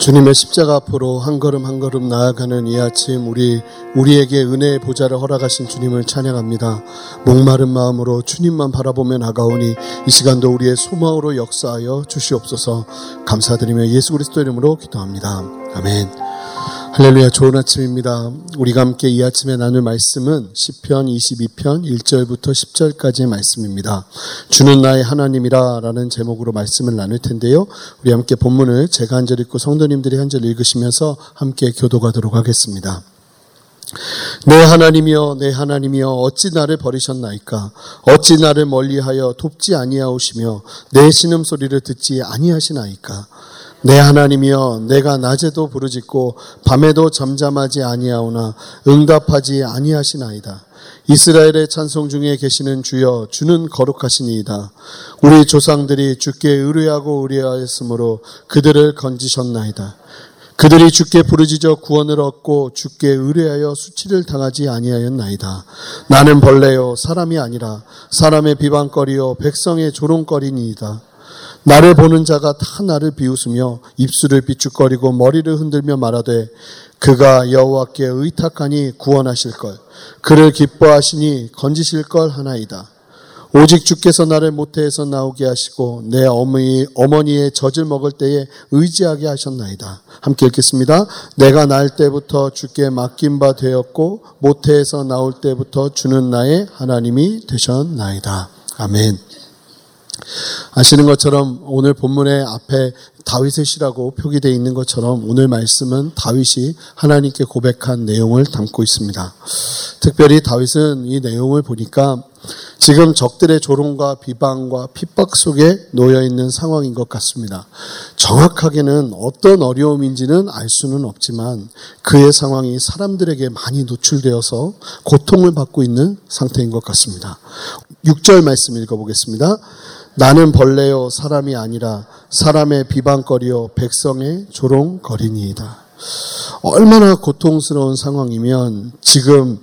주님의 십자가 앞으로 한 걸음 한 걸음 나아가는 이 아침, 우리에게 은혜의 보좌를 허락하신 주님을 찬양합니다. 목마른 마음으로 주님만 바라보며 나가오니 이 시간도 우리의 소망으로 역사하여 주시옵소서. 감사드리며 예수 그리스도 이름으로 기도합니다. 아멘. 할렐루야. 좋은 아침입니다. 우리가 함께 이 아침에 나눌 말씀은 시편 22편 1절부터 10절까지의 말씀입니다. 주는 나의 하나님이라 라는 제목으로 말씀을 나눌 텐데요. 우리 함께 본문을 제가 한 절 읽고 성도님들이 한 절 읽으시면서 함께 교도하도록 하겠습니다. 내 하나님이여, 내 하나님이여, 어찌 나를 버리셨나이까? 어찌 나를 멀리하여 돕지 아니하오시며 내 신음소리를 듣지 아니하시나이까? 내 하나님이여, 내가 낮에도 부르짖고 밤에도 잠잠하지 아니하오나 응답하지 아니하시나이다. 이스라엘의 찬송 중에 계시는 주여, 주는 거룩하시니이다. 우리 조상들이 주께 의뢰하고 의뢰하였으므로 그들을 건지셨나이다. 그들이 주께 부르짖어 구원을 얻고 주께 의뢰하여 수치를 당하지 아니하였나이다. 나는 벌레요 사람이 아니라 사람의 비방거리요 백성의 조롱거리니이다. 나를 보는 자가 다 나를 비웃으며 입술을 비축거리고 머리를 흔들며 말하되, 그가 여호와께 의탁하니 구원하실걸, 그를 기뻐하시니 건지실걸 하나이다. 오직 주께서 나를 모태에서 나오게 하시고 내 어머니의 젖을 먹을 때에 의지하게 하셨나이다. 함께 읽겠습니다. 내가 날 때부터 주께 맡긴 바 되었고 모태에서 나올 때부터 주는 나의 하나님이 되셨나이다. 아멘. 아시는 것처럼 오늘 본문의 앞에 다윗의 시라고 표기되어 있는 것처럼 오늘 말씀은 다윗이 하나님께 고백한 내용을 담고 있습니다. 특별히 다윗은 이 내용을 보니까 지금 적들의 조롱과 비방과 핍박 속에 놓여있는 상황인 것 같습니다. 정확하게는 어떤 어려움인지는 알 수는 없지만 그의 상황이 사람들에게 많이 노출되어서 고통을 받고 있는 상태인 것 같습니다. 6절 말씀 읽어보겠습니다. 나는 벌레요 사람이 아니라 사람의 비방거리요 백성의 조롱거리니이다. 얼마나 고통스러운 상황이면 지금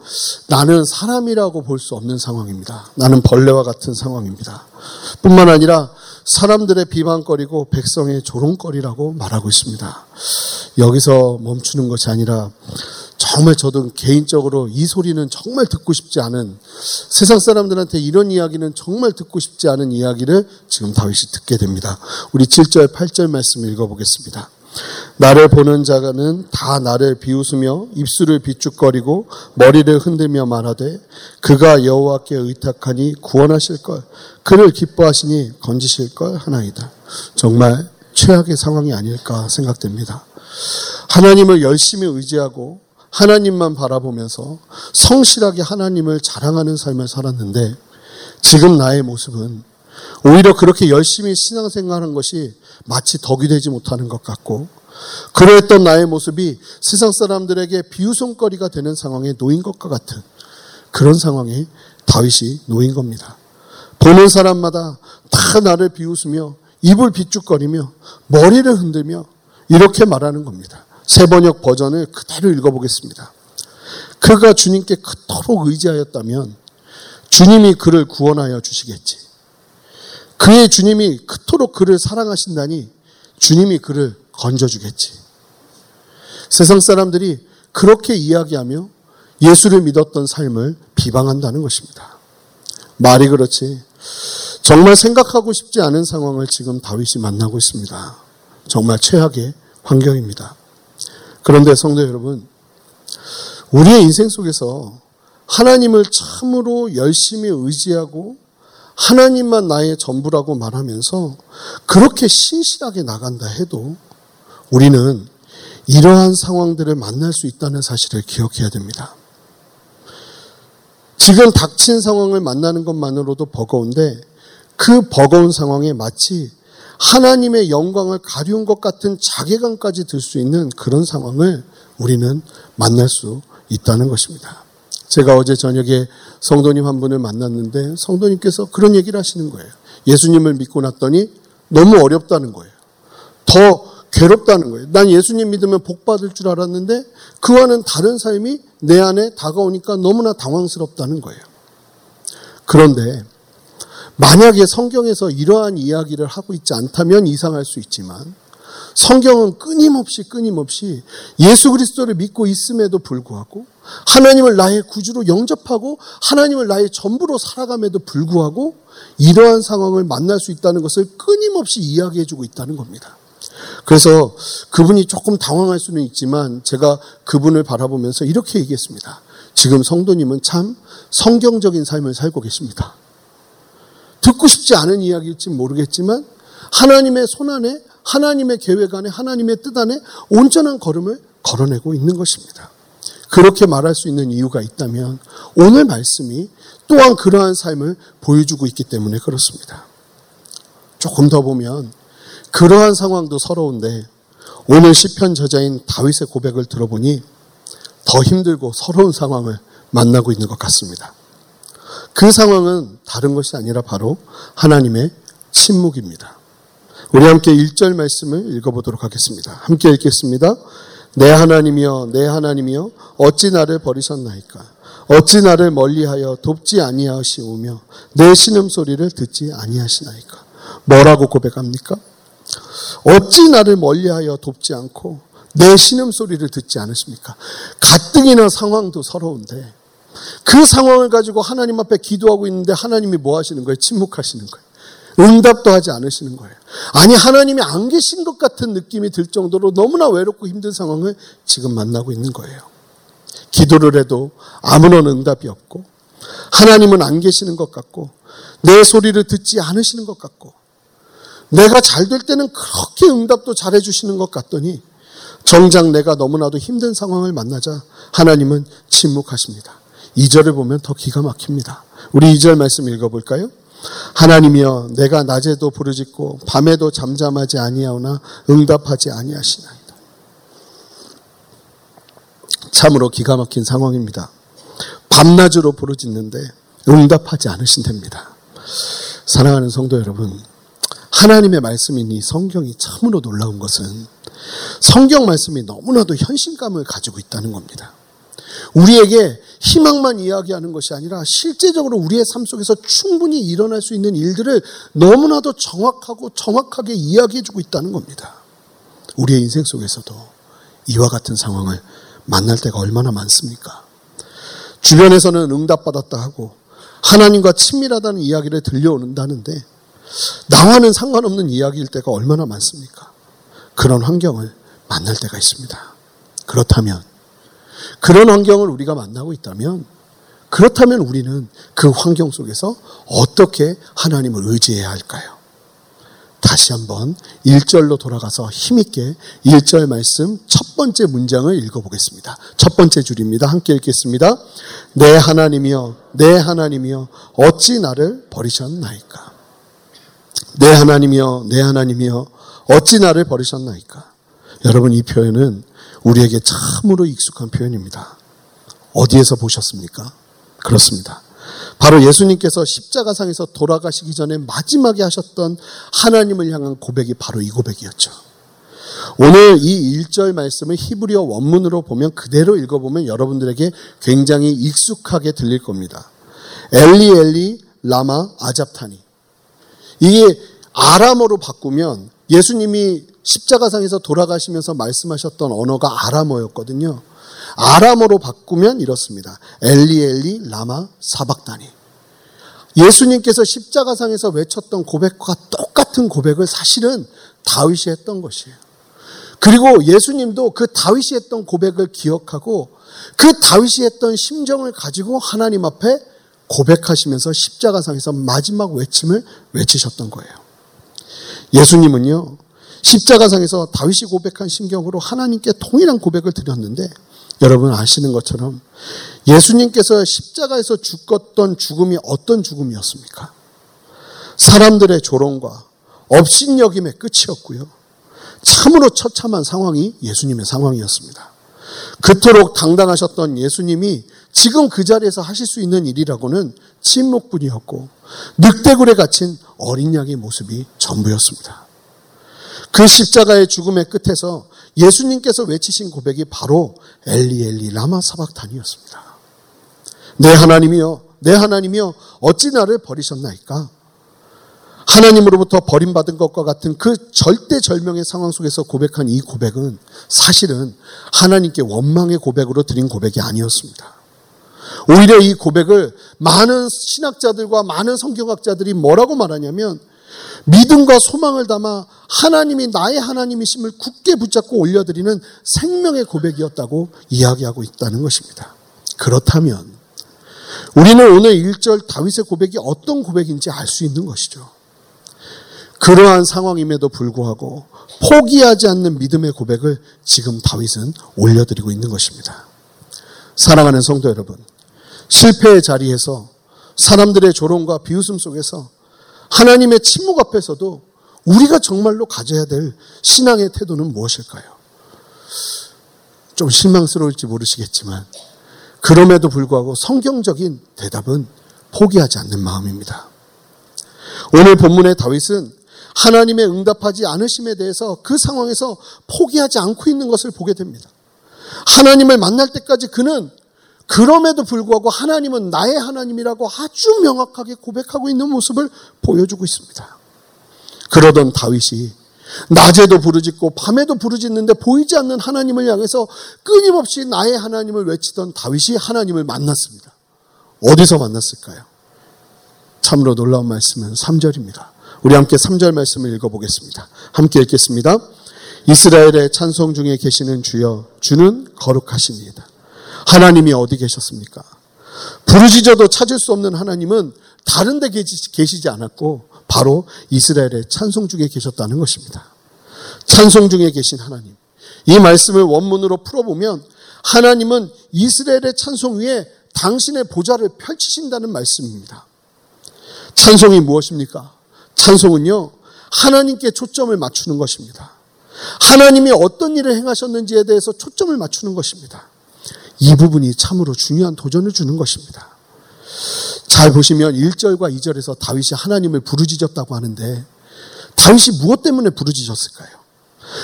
나는 사람이라고 볼 수 없는 상황입니다. 나는 벌레와 같은 상황입니다. 뿐만 아니라 사람들의 비방거리고 백성의 조롱거리라고 말하고 있습니다. 여기서 멈추는 것이 아니라 정말 저도 개인적으로 이 소리는 정말 듣고 싶지 않은, 세상 사람들한테 이런 이야기는 정말 듣고 싶지 않은 이야기를 지금 다윗이 듣게 됩니다. 우리 7절, 8절 말씀 읽어보겠습니다. 나를 보는 자는 다 나를 비웃으며 입술을 비축거리고 머리를 흔들며 말하되, 그가 여호와께 의탁하니 구원하실걸, 그를 기뻐하시니 건지실걸 하나이다. 정말 최악의 상황이 아닐까 생각됩니다. 하나님을 열심히 의지하고 하나님만 바라보면서 성실하게 하나님을 자랑하는 삶을 살았는데, 지금 나의 모습은 오히려 그렇게 열심히 신앙생활한 것이 마치 덕이 되지 못하는 것 같고, 그러했던 나의 모습이 세상 사람들에게 비웃음거리가 되는 상황에 놓인 것과 같은 그런 상황에 다윗이 놓인 겁니다. 보는 사람마다 다 나를 비웃으며 입을 비축거리며 머리를 흔들며 이렇게 말하는 겁니다. 새번역 버전을 그대로 읽어보겠습니다. 그가 주님께 그토록 의지하였다면 주님이 그를 구원하여 주시겠지. 그의 주님이 그토록 그를 사랑하신다니 주님이 그를 건져주겠지. 세상 사람들이 그렇게 이야기하며 예수를 믿었던 삶을 비방한다는 것입니다. 말이 그렇지 정말 생각하고 싶지 않은 상황을 지금 다윗이 만나고 있습니다. 정말 최악의 환경입니다. 그런데 성도 여러분, 우리의 인생 속에서 하나님을 참으로 열심히 의지하고 하나님만 나의 전부라고 말하면서 그렇게 신실하게 나간다 해도 우리는 이러한 상황들을 만날 수 있다는 사실을 기억해야 됩니다. 지금 닥친 상황을 만나는 것만으로도 버거운데 그 버거운 상황에 마치 하나님의 영광을 가리운 것 같은 자괴감까지 들 수 있는 그런 상황을 우리는 만날 수 있다는 것입니다. 제가 어제 저녁에 성도님 한 분을 만났는데 성도님께서 그런 얘기를 하시는 거예요. 예수님을 믿고 났더니 너무 어렵다는 거예요. 더 괴롭다는 거예요. 난 예수님 믿으면 복 받을 줄 알았는데 그와는 다른 삶이 내 안에 다가오니까 너무나 당황스럽다는 거예요. 그런데 만약에 성경에서 이러한 이야기를 하고 있지 않다면 이상할 수 있지만 성경은 끊임없이 예수 그리스도를 믿고 있음에도 불구하고 하나님을 나의 구주로 영접하고 하나님을 나의 전부로 살아감에도 불구하고 이러한 상황을 만날 수 있다는 것을 끊임없이 이야기해주고 있다는 겁니다. 그래서 그분이 조금 당황할 수는 있지만 제가 그분을 바라보면서 이렇게 얘기했습니다. 지금 성도님은 참 성경적인 삶을 살고 계십니다. 듣고 싶지 않은 이야기일지 모르겠지만 하나님의 손 안에, 하나님의 계획 안에, 하나님의 뜻 안에 온전한 걸음을 걸어내고 있는 것입니다. 그렇게 말할 수 있는 이유가 있다면 오늘 말씀이 또한 그러한 삶을 보여주고 있기 때문에 그렇습니다. 조금 더 보면 그러한 상황도 서러운데 오늘 시편 저자인 다윗의 고백을 들어보니 더 힘들고 서러운 상황을 만나고 있는 것 같습니다. 그 상황은 다른 것이 아니라 바로 하나님의 침묵입니다. 우리 함께 1절 말씀을 읽어보도록 하겠습니다. 함께 읽겠습니다. 내 하나님이여, 내 하나님이여, 어찌 나를 버리셨나이까? 어찌 나를 멀리하여 돕지 아니하시오며 내 신음소리를 듣지 아니하시나이까? 뭐라고 고백합니까? 어찌 나를 멀리하여 돕지 않고 내 신음소리를 듣지 않으십니까? 가뜩이나 상황도 서러운데 그 상황을 가지고 하나님 앞에 기도하고 있는데 하나님이 뭐 하시는 거예요? 침묵하시는 거예요. 응답도 하지 않으시는 거예요. 아니, 하나님이 안 계신 것 같은 느낌이 들 정도로 너무나 외롭고 힘든 상황을 지금 만나고 있는 거예요. 기도를 해도 아무런 응답이 없고 하나님은 안 계시는 것 같고 내 소리를 듣지 않으시는 것 같고 내가 잘 될 때는 그렇게 응답도 잘해주시는 것 같더니 정작 내가 너무나도 힘든 상황을 만나자 하나님은 침묵하십니다. 2절을 보면 더 기가 막힙니다. 우리 2절 말씀 읽어볼까요? 하나님이여, 내가 낮에도 부르짖고 밤에도 잠잠하지 아니하오나 응답하지 아니하시나이다. 참으로 기가 막힌 상황입니다. 밤낮으로 부르짖는데 응답하지 않으신답니다. 사랑하는 성도 여러분, 하나님의 말씀인 이 성경이 참으로 놀라운 것은 성경 말씀이 너무나도 현실감을 가지고 있다는 겁니다. 우리에게 희망만 이야기하는 것이 아니라 실제적으로 우리의 삶 속에서 충분히 일어날 수 있는 일들을 너무나도 정확하게 이야기해주고 있다는 겁니다. 우리의 인생 속에서도 이와 같은 상황을 만날 때가 얼마나 많습니까? 주변에서는 응답받았다 하고 하나님과 친밀하다는 이야기를 들려온다는데 나와는 상관없는 이야기일 때가 얼마나 많습니까? 그런 환경을 만날 때가 있습니다. 그렇다면 그런 환경을 우리가 만나고 있다면 우리는 그 환경 속에서 어떻게 하나님을 의지해야 할까요? 다시 한번 1절로 돌아가서 힘있게 1절 말씀 첫 번째 문장을 읽어보겠습니다. 첫 번째 줄입니다. 함께 읽겠습니다. 내 하나님이여, 내 하나님이여, 어찌 나를 버리셨나이까? 내 하나님이여, 내 하나님이여, 어찌 나를 버리셨나이까? 여러분, 이 표현은 우리에게 참으로 익숙한 표현입니다. 어디에서 보셨습니까? 그렇습니다. 바로 예수님께서 십자가상에서 돌아가시기 전에 마지막에 하셨던 하나님을 향한 고백이 바로 이 고백이었죠. 오늘 이 1절 말씀을 히브리어 원문으로 보면 그대로 읽어보면 여러분들에게 굉장히 익숙하게 들릴 겁니다. 엘리 엘리 라마 아잡타니. 이게 아람어로 바꾸면 예수님이 십자가상에서 돌아가시면서 말씀하셨던 언어가 아람어였거든요. 아람어로 바꾸면 이렇습니다. 엘리 엘리 라마 사박다니. 예수님께서 십자가상에서 외쳤던 고백과 똑같은 고백을 사실은 다윗이 했던 것이에요. 그리고 예수님도 그 다윗이 했던 고백을 기억하고 그 다윗이 했던 심정을 가지고 하나님 앞에 고백하시면서 십자가상에서 마지막 외침을 외치셨던 거예요. 예수님은요, 십자가상에서 다윗이 고백한 심경으로 하나님께 동일한 고백을 드렸는데 여러분 아시는 것처럼 예수님께서 십자가에서 죽었던 죽음이 어떤 죽음이었습니까? 사람들의 조롱과 업신여김의 끝이었고요. 참으로 처참한 상황이 예수님의 상황이었습니다. 그토록 당당하셨던 예수님이 지금 그 자리에서 하실 수 있는 일이라고는 침묵뿐이었고 늑대굴에 갇힌 어린 양의 모습이 전부였습니다. 그 십자가의 죽음의 끝에서 예수님께서 외치신 고백이 바로 엘리 엘리 라마 사박다니였습니다. 내 하나님이여, 내 하나님이여, 어찌 나를 버리셨나이까? 하나님으로부터 버림받은 것과 같은 그 절대절명의 상황 속에서 고백한 이 고백은 사실은 하나님께 원망의 고백으로 드린 고백이 아니었습니다. 오히려 이 고백을 많은 신학자들과 많은 성경학자들이 뭐라고 말하냐면, 믿음과 소망을 담아 하나님이 나의 하나님이심을 굳게 붙잡고 올려드리는 생명의 고백이었다고 이야기하고 있다는 것입니다. 그렇다면 우리는 오늘 1절 다윗의 고백이 어떤 고백인지 알 수 있는 것이죠. 그러한 상황임에도 불구하고 포기하지 않는 믿음의 고백을 지금 다윗은 올려드리고 있는 것입니다. 사랑하는 성도 여러분, 실패의 자리에서, 사람들의 조롱과 비웃음 속에서, 하나님의 침묵 앞에서도 우리가 정말로 가져야 될 신앙의 태도는 무엇일까요? 좀 실망스러울지 모르시겠지만 그럼에도 불구하고 성경적인 대답은 포기하지 않는 마음입니다. 오늘 본문의 다윗은 하나님의 응답하지 않으심에 대해서 그 상황에서 포기하지 않고 있는 것을 보게 됩니다. 하나님을 만날 때까지 그는 그럼에도 불구하고 하나님은 나의 하나님이라고 아주 명확하게 고백하고 있는 모습을 보여주고 있습니다. 그러던 다윗이 낮에도 부르짖고 밤에도 부르짖는데 보이지 않는 하나님을 향해서 끊임없이 나의 하나님을 외치던 다윗이 하나님을 만났습니다. 어디서 만났을까요? 참으로 놀라운 말씀은 3절입니다. 우리 함께 3절 말씀을 읽어보겠습니다. 함께 읽겠습니다. 이스라엘의 찬송 중에 계시는 주여, 주는 거룩하시니이다. 하나님이 어디 계셨습니까? 부르짖어도 찾을 수 없는 하나님은 다른 데 계시지 않았고 바로 이스라엘의 찬송 중에 계셨다는 것입니다. 찬송 중에 계신 하나님, 이 말씀을 원문으로 풀어보면 하나님은 이스라엘의 찬송 위에 당신의 보좌를 펼치신다는 말씀입니다. 찬송이 무엇입니까? 찬송은요, 하나님께 초점을 맞추는 것입니다. 하나님이 어떤 일을 행하셨는지에 대해서 초점을 맞추는 것입니다. 이 부분이 참으로 중요한 도전을 주는 것입니다. 잘 보시면 1절과 2절에서 다윗이 하나님을 부르짖었다고 하는데 다윗이 무엇 때문에 부르짖었을까요?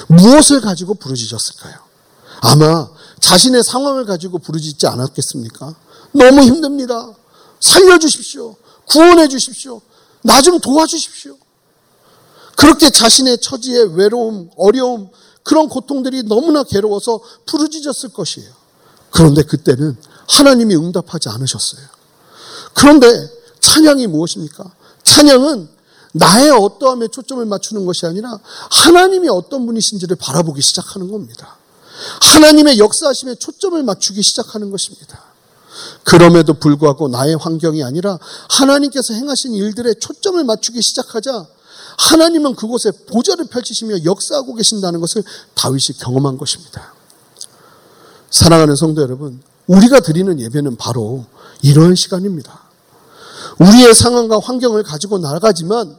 무엇을 가지고 부르짖었을까요? 아마 자신의 상황을 가지고 부르짖지 않았겠습니까? 너무 힘듭니다. 살려주십시오. 구원해 주십시오. 나 좀 도와주십시오. 그렇게 자신의 처지의 외로움, 어려움, 그런 고통들이 너무나 괴로워서 부르짖었을 것이에요. 그런데 그때는 하나님이 응답하지 않으셨어요. 그런데 찬양이 무엇입니까? 찬양은 나의 어떠함에 초점을 맞추는 것이 아니라 하나님이 어떤 분이신지를 바라보기 시작하는 겁니다. 하나님의 역사하심에 초점을 맞추기 시작하는 것입니다. 그럼에도 불구하고 나의 환경이 아니라 하나님께서 행하신 일들에 초점을 맞추기 시작하자 하나님은 그곳에 보좌를 펼치시며 역사하고 계신다는 것을 다윗이 경험한 것입니다. 사랑하는 성도 여러분, 우리가 드리는 예배는 바로 이런 시간입니다. 우리의 상황과 환경을 가지고 나아가지만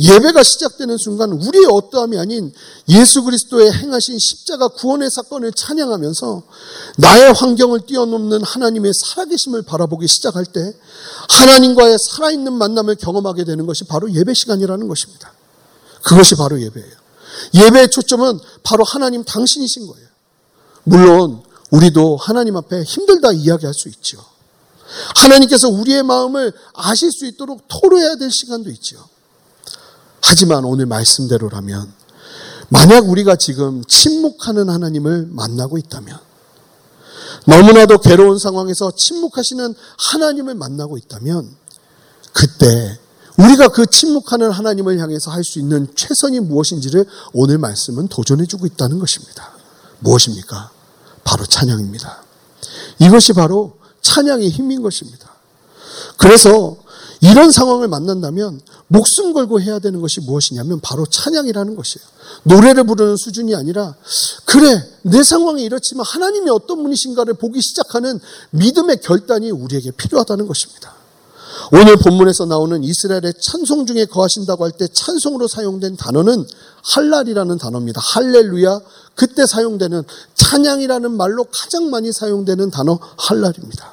예배가 시작되는 순간 우리의 어떠함이 아닌 예수 그리스도의 행하신 십자가 구원의 사건을 찬양하면서 나의 환경을 뛰어넘는 하나님의 살아계심을 바라보기 시작할 때 하나님과의 살아있는 만남을 경험하게 되는 것이 바로 예배 시간이라는 것입니다. 그것이 바로 예배예요. 예배의 초점은 바로 하나님 당신이신 거예요. 물론 우리도 하나님 앞에 힘들다 이야기할 수 있죠. 하나님께서 우리의 마음을 아실 수 있도록 토로해야 될 시간도 있죠. 하지만 오늘 말씀대로라면 만약 우리가 지금 침묵하는 하나님을 만나고 있다면, 너무나도 괴로운 상황에서 침묵하시는 하나님을 만나고 있다면 그때 우리가 그 침묵하는 하나님을 향해서 할 수 있는 최선이 무엇인지를 오늘 말씀은 도전해주고 있다는 것입니다. 무엇입니까? 바로 찬양입니다. 이것이 바로 찬양의 힘인 것입니다. 그래서 이런 상황을 만난다면 목숨 걸고 해야 되는 것이 무엇이냐면 바로 찬양이라는 것이에요. 노래를 부르는 수준이 아니라 그래, 내 상황이 이렇지만 하나님이 어떤 분이신가를 보기 시작하는 믿음의 결단이 우리에게 필요하다는 것입니다. 오늘 본문에서 나오는 이스라엘의 찬송 중에 거하신다고 할 때 찬송으로 사용된 단어는 할랄이라는 단어입니다. 할렐루야, 그때 사용되는 찬양이라는 말로 가장 많이 사용되는 단어 할랄입니다.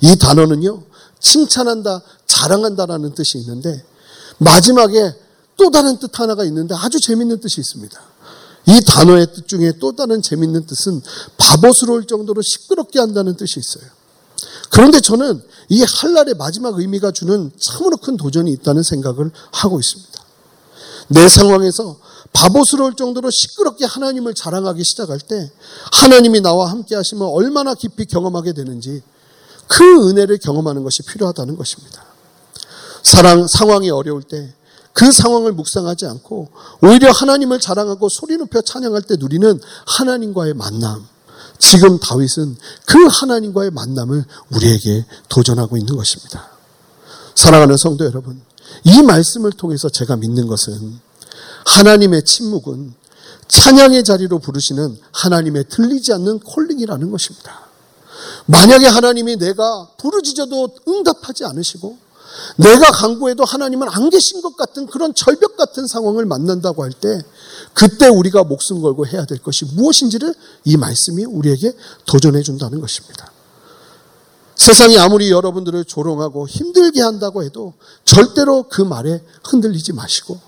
이 단어는요, 칭찬한다, 자랑한다라는 뜻이 있는데 마지막에 또 다른 뜻 하나가 있는데 아주 재밌는 뜻이 있습니다. 이 단어의 뜻 중에 또 다른 재밌는 뜻은 바보스러울 정도로 시끄럽게 한다는 뜻이 있어요. 그런데 저는 이 할랄의 마지막 의미가 주는 참으로 큰 도전이 있다는 생각을 하고 있습니다. 내 상황에서 바보스러울 정도로 시끄럽게 하나님을 자랑하기 시작할 때 하나님이 나와 함께 하시면 얼마나 깊이 경험하게 되는지 그 은혜를 경험하는 것이 필요하다는 것입니다. 상황이 어려울 때 그 상황을 묵상하지 않고 오히려 하나님을 자랑하고 소리 높여 찬양할 때 누리는 하나님과의 만남, 지금 다윗은 그 하나님과의 만남을 우리에게 도전하고 있는 것입니다. 사랑하는 성도 여러분, 이 말씀을 통해서 제가 믿는 것은 하나님의 침묵은 찬양의 자리로 부르시는 하나님의 들리지 않는 콜링이라는 것입니다. 만약에 하나님이 내가 부르짖어도 응답하지 않으시고 내가 간구해도 하나님은 안 계신 것 같은 그런 절벽 같은 상황을 만난다고 할 때 그때 우리가 목숨 걸고 해야 될 것이 무엇인지를 이 말씀이 우리에게 도전해 준다는 것입니다. 세상이 아무리 여러분들을 조롱하고 힘들게 한다고 해도 절대로 그 말에 흔들리지 마시고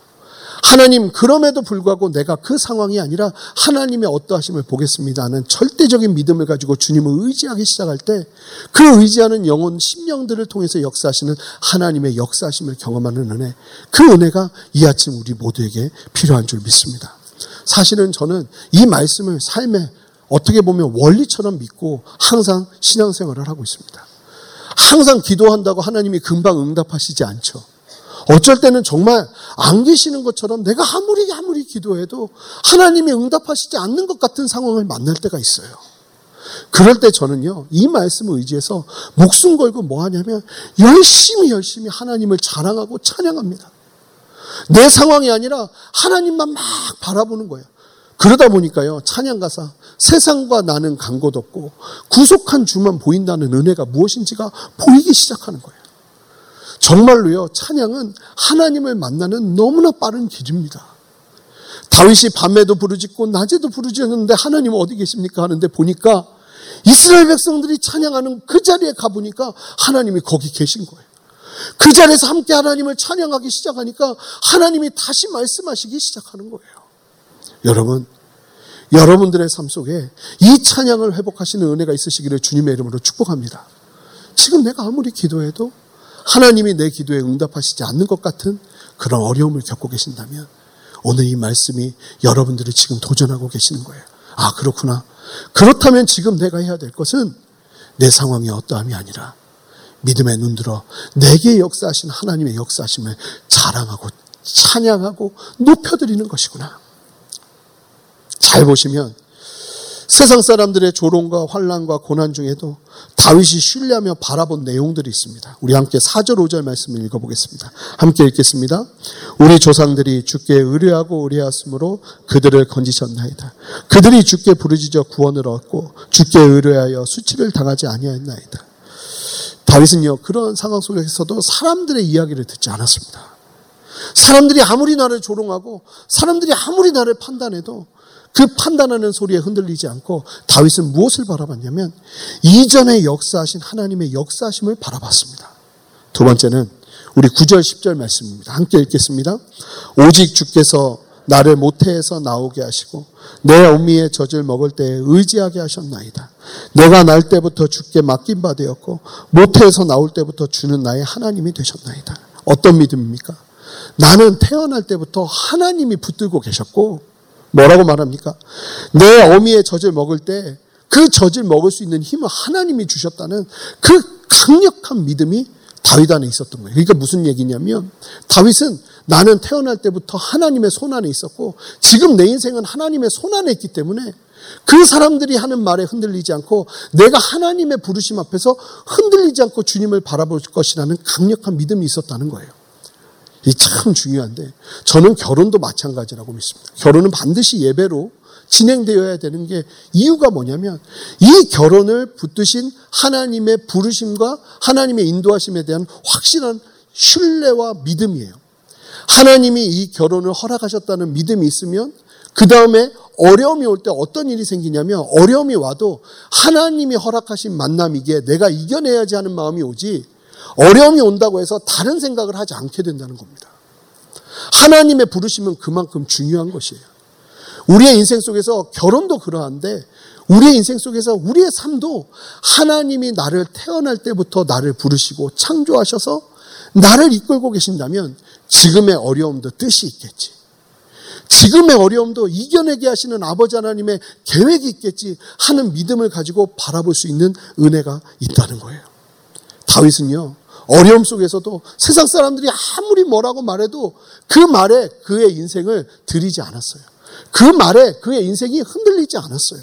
하나님, 그럼에도 불구하고 내가 그 상황이 아니라 하나님의 어떠하심을 보겠습니다 하는 절대적인 믿음을 가지고 주님을 의지하기 시작할 때 그 의지하는 영혼, 심령들을 통해서 역사하시는 하나님의 역사하심을 경험하는 은혜, 그 은혜가 이 아침 우리 모두에게 필요한 줄 믿습니다. 사실은 저는 이 말씀을 삶에 어떻게 보면 원리처럼 믿고 항상 신앙생활을 하고 있습니다. 항상 기도한다고 하나님이 금방 응답하시지 않죠. 어쩔 때는 정말 안 계시는 것처럼 내가 아무리 기도해도 하나님이 응답하시지 않는 것 같은 상황을 만날 때가 있어요. 그럴 때 저는요, 이 말씀을 의지해서 목숨 걸고 뭐 하냐면 열심히 하나님을 자랑하고 찬양합니다. 내 상황이 아니라 하나님만 막 바라보는 거예요. 그러다 보니까요, 찬양가사 세상과 나는 간 곳 없고 구속한 주만 보인다는 은혜가 무엇인지가 보이기 시작하는 거예요. 정말로요, 찬양은 하나님을 만나는 너무나 빠른 길입니다. 다윗이 밤에도 부르짖고 낮에도 부르짖었는데 하나님 어디 계십니까 하는데 보니까 이스라엘 백성들이 찬양하는 그 자리에 가보니까 하나님이 거기 계신 거예요. 그 자리에서 함께 하나님을 찬양하기 시작하니까 하나님이 다시 말씀하시기 시작하는 거예요. 여러분, 여러분들의 삶 속에 이 찬양을 회복하시는 은혜가 있으시기를 주님의 이름으로 축복합니다. 지금 내가 아무리 기도해도 하나님이 내 기도에 응답하시지 않는 것 같은 그런 어려움을 겪고 계신다면 오늘 이 말씀이 여러분들이 지금 도전하고 계시는 거예요. 아, 그렇구나. 그렇다면 지금 내가 해야 될 것은 내 상황이 어떠함이 아니라 믿음에 눈들어 내게 역사하신 하나님의 역사하심을 자랑하고 찬양하고 높여드리는 것이구나. 잘 보시면 세상 사람들의 조롱과 환난과 고난 중에도 다윗이 신뢰하며 바라본 내용들이 있습니다. 우리 함께 4절 5절 말씀을 읽어보겠습니다. 함께 읽겠습니다. 우리 조상들이 주께 의뢰하고 의뢰하였으므로 그들을 건지셨나이다. 그들이 주께 부르짖어 구원을 얻고 주께 의뢰하여 수치를 당하지 아니하였나이다. 다윗은요, 그런 상황 속에서도 사람들의 이야기를 듣지 않았습니다. 사람들이 아무리 나를 조롱하고 사람들이 아무리 나를 판단해도 그 판단하는 소리에 흔들리지 않고 다윗은 무엇을 바라봤냐면 이전에 역사하신 하나님의 역사하심을 바라봤습니다. 두 번째는 우리 9절 10절 말씀입니다. 함께 읽겠습니다. 오직 주께서 나를 모태에서 나오게 하시고 내 어미의 젖을 먹을 때 의지하게 하셨나이다. 내가 날 때부터 주께 맡긴 바 되었고 모태에서 나올 때부터 주는 나의 하나님이 되셨나이다. 어떤 믿음입니까? 나는 태어날 때부터 하나님이 붙들고 계셨고 뭐라고 말합니까? 내 어미의 젖을 먹을 때 그 젖을 먹을 수 있는 힘을 하나님이 주셨다는 그 강력한 믿음이 다윗 안에 있었던 거예요. 그러니까 무슨 얘기냐면 다윗은 나는 태어날 때부터 하나님의 손 안에 있었고 지금 내 인생은 하나님의 손 안에 있기 때문에 그 사람들이 하는 말에 흔들리지 않고 내가 하나님의 부르심 앞에서 흔들리지 않고 주님을 바라볼 것이라는 강력한 믿음이 있었다는 거예요. 이 참 중요한데 저는 결혼도 마찬가지라고 믿습니다. 결혼은 반드시 예배로 진행되어야 되는 게 이유가 뭐냐면 이 결혼을 붙드신 하나님의 부르심과 하나님의 인도하심에 대한 확실한 신뢰와 믿음이에요. 하나님이 이 결혼을 허락하셨다는 믿음이 있으면 그 다음에 어려움이 올 때 어떤 일이 생기냐면 어려움이 와도 하나님이 허락하신 만남이기에 내가 이겨내야지 하는 마음이 오지 어려움이 온다고 해서 다른 생각을 하지 않게 된다는 겁니다. 하나님의 부르심은 그만큼 중요한 것이에요. 우리의 인생 속에서 결혼도 그러한데 우리의 인생 속에서 우리의 삶도 하나님이 나를 태어날 때부터 나를 부르시고 창조하셔서 나를 이끌고 계신다면 지금의 어려움도 뜻이 있겠지. 지금의 어려움도 이겨내게 하시는 아버지 하나님의 계획이 있겠지 하는 믿음을 가지고 바라볼 수 있는 은혜가 있다는 거예요. 다윗은요, 어려움 속에서도 세상 사람들이 아무리 뭐라고 말해도 그 말에 그의 인생을 들이지 않았어요. 그 말에 그의 인생이 흔들리지 않았어요.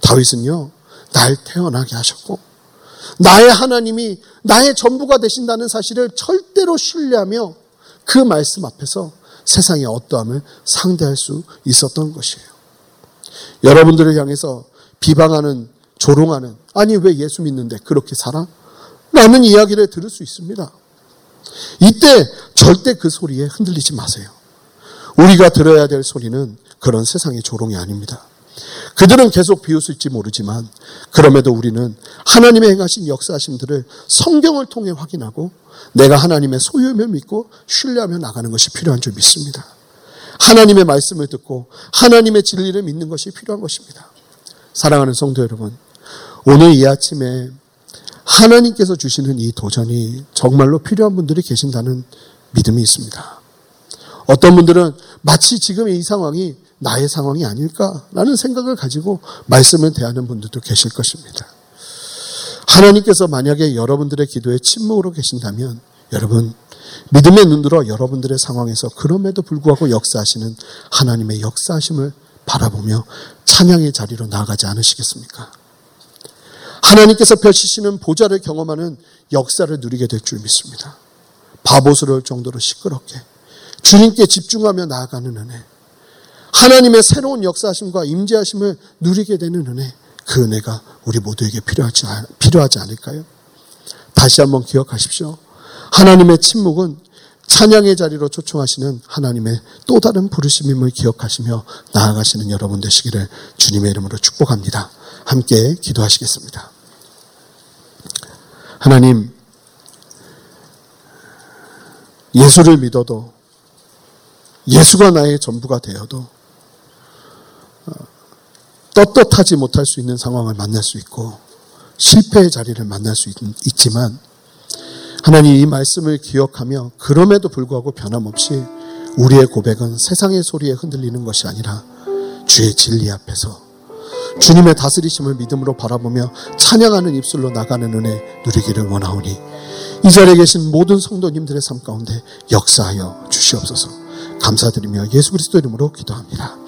다윗은요, 날 태어나게 하셨고 나의 하나님이 나의 전부가 되신다는 사실을 절대로 신뢰하며 그 말씀 앞에서 세상의 어떠함을 상대할 수 있었던 것이에요. 여러분들을 향해서 비방하는, 조롱하는, 아니 왜 예수 믿는데 그렇게 살아? 라는 이야기를 들을 수 있습니다. 이때 절대 그 소리에 흔들리지 마세요. 우리가 들어야 될 소리는 그런 세상의 조롱이 아닙니다. 그들은 계속 비웃을지 모르지만 그럼에도 우리는 하나님의 행하신 역사하심들을 성경을 통해 확인하고 내가 하나님의 소유임을 믿고 신뢰하며 나가는 것이 필요한 줄 믿습니다. 하나님의 말씀을 듣고 하나님의 진리를 믿는 것이 필요한 것입니다. 사랑하는 성도 여러분, 오늘 이 아침에 하나님께서 주시는 이 도전이 정말로 필요한 분들이 계신다는 믿음이 있습니다. 어떤 분들은 마치 지금 이 상황이 나의 상황이 아닐까라는 생각을 가지고 말씀을 대하는 분들도 계실 것입니다. 하나님께서 만약에 여러분들의 기도에 침묵으로 계신다면 여러분, 믿음의 눈으로 여러분들의 상황에서 그럼에도 불구하고 역사하시는 하나님의 역사하심을 바라보며 찬양의 자리로 나아가지 않으시겠습니까? 하나님께서 펼치시는 보좌를 경험하는 역사를 누리게 될 줄 믿습니다. 바보스러울 정도로 시끄럽게 주님께 집중하며 나아가는 은혜, 하나님의 새로운 역사하심과 임재하심을 누리게 되는 은혜, 그 은혜가 우리 모두에게 필요하지 않을까요? 다시 한번 기억하십시오. 하나님의 침묵은 찬양의 자리로 초청하시는 하나님의 또 다른 부르심임을 기억하시며 나아가시는 여러분 되시기를 주님의 이름으로 축복합니다. 함께 기도하시겠습니다. 하나님, 예수를 믿어도 예수가 나의 전부가 되어도 떳떳하지 못할 수 있는 상황을 만날 수 있고 실패의 자리를 만날 수 있지만 하나님, 이 말씀을 기억하며 그럼에도 불구하고 변함없이 우리의 고백은 세상의 소리에 흔들리는 것이 아니라 주의 진리 앞에서 주님의 다스리심을 믿음으로 바라보며 찬양하는 입술로 나가는 은혜 누리기를 원하오니 이 자리에 계신 모든 성도님들의 삶 가운데 역사하여 주시옵소서. 감사드리며 예수 그리스도 이름으로 기도합니다.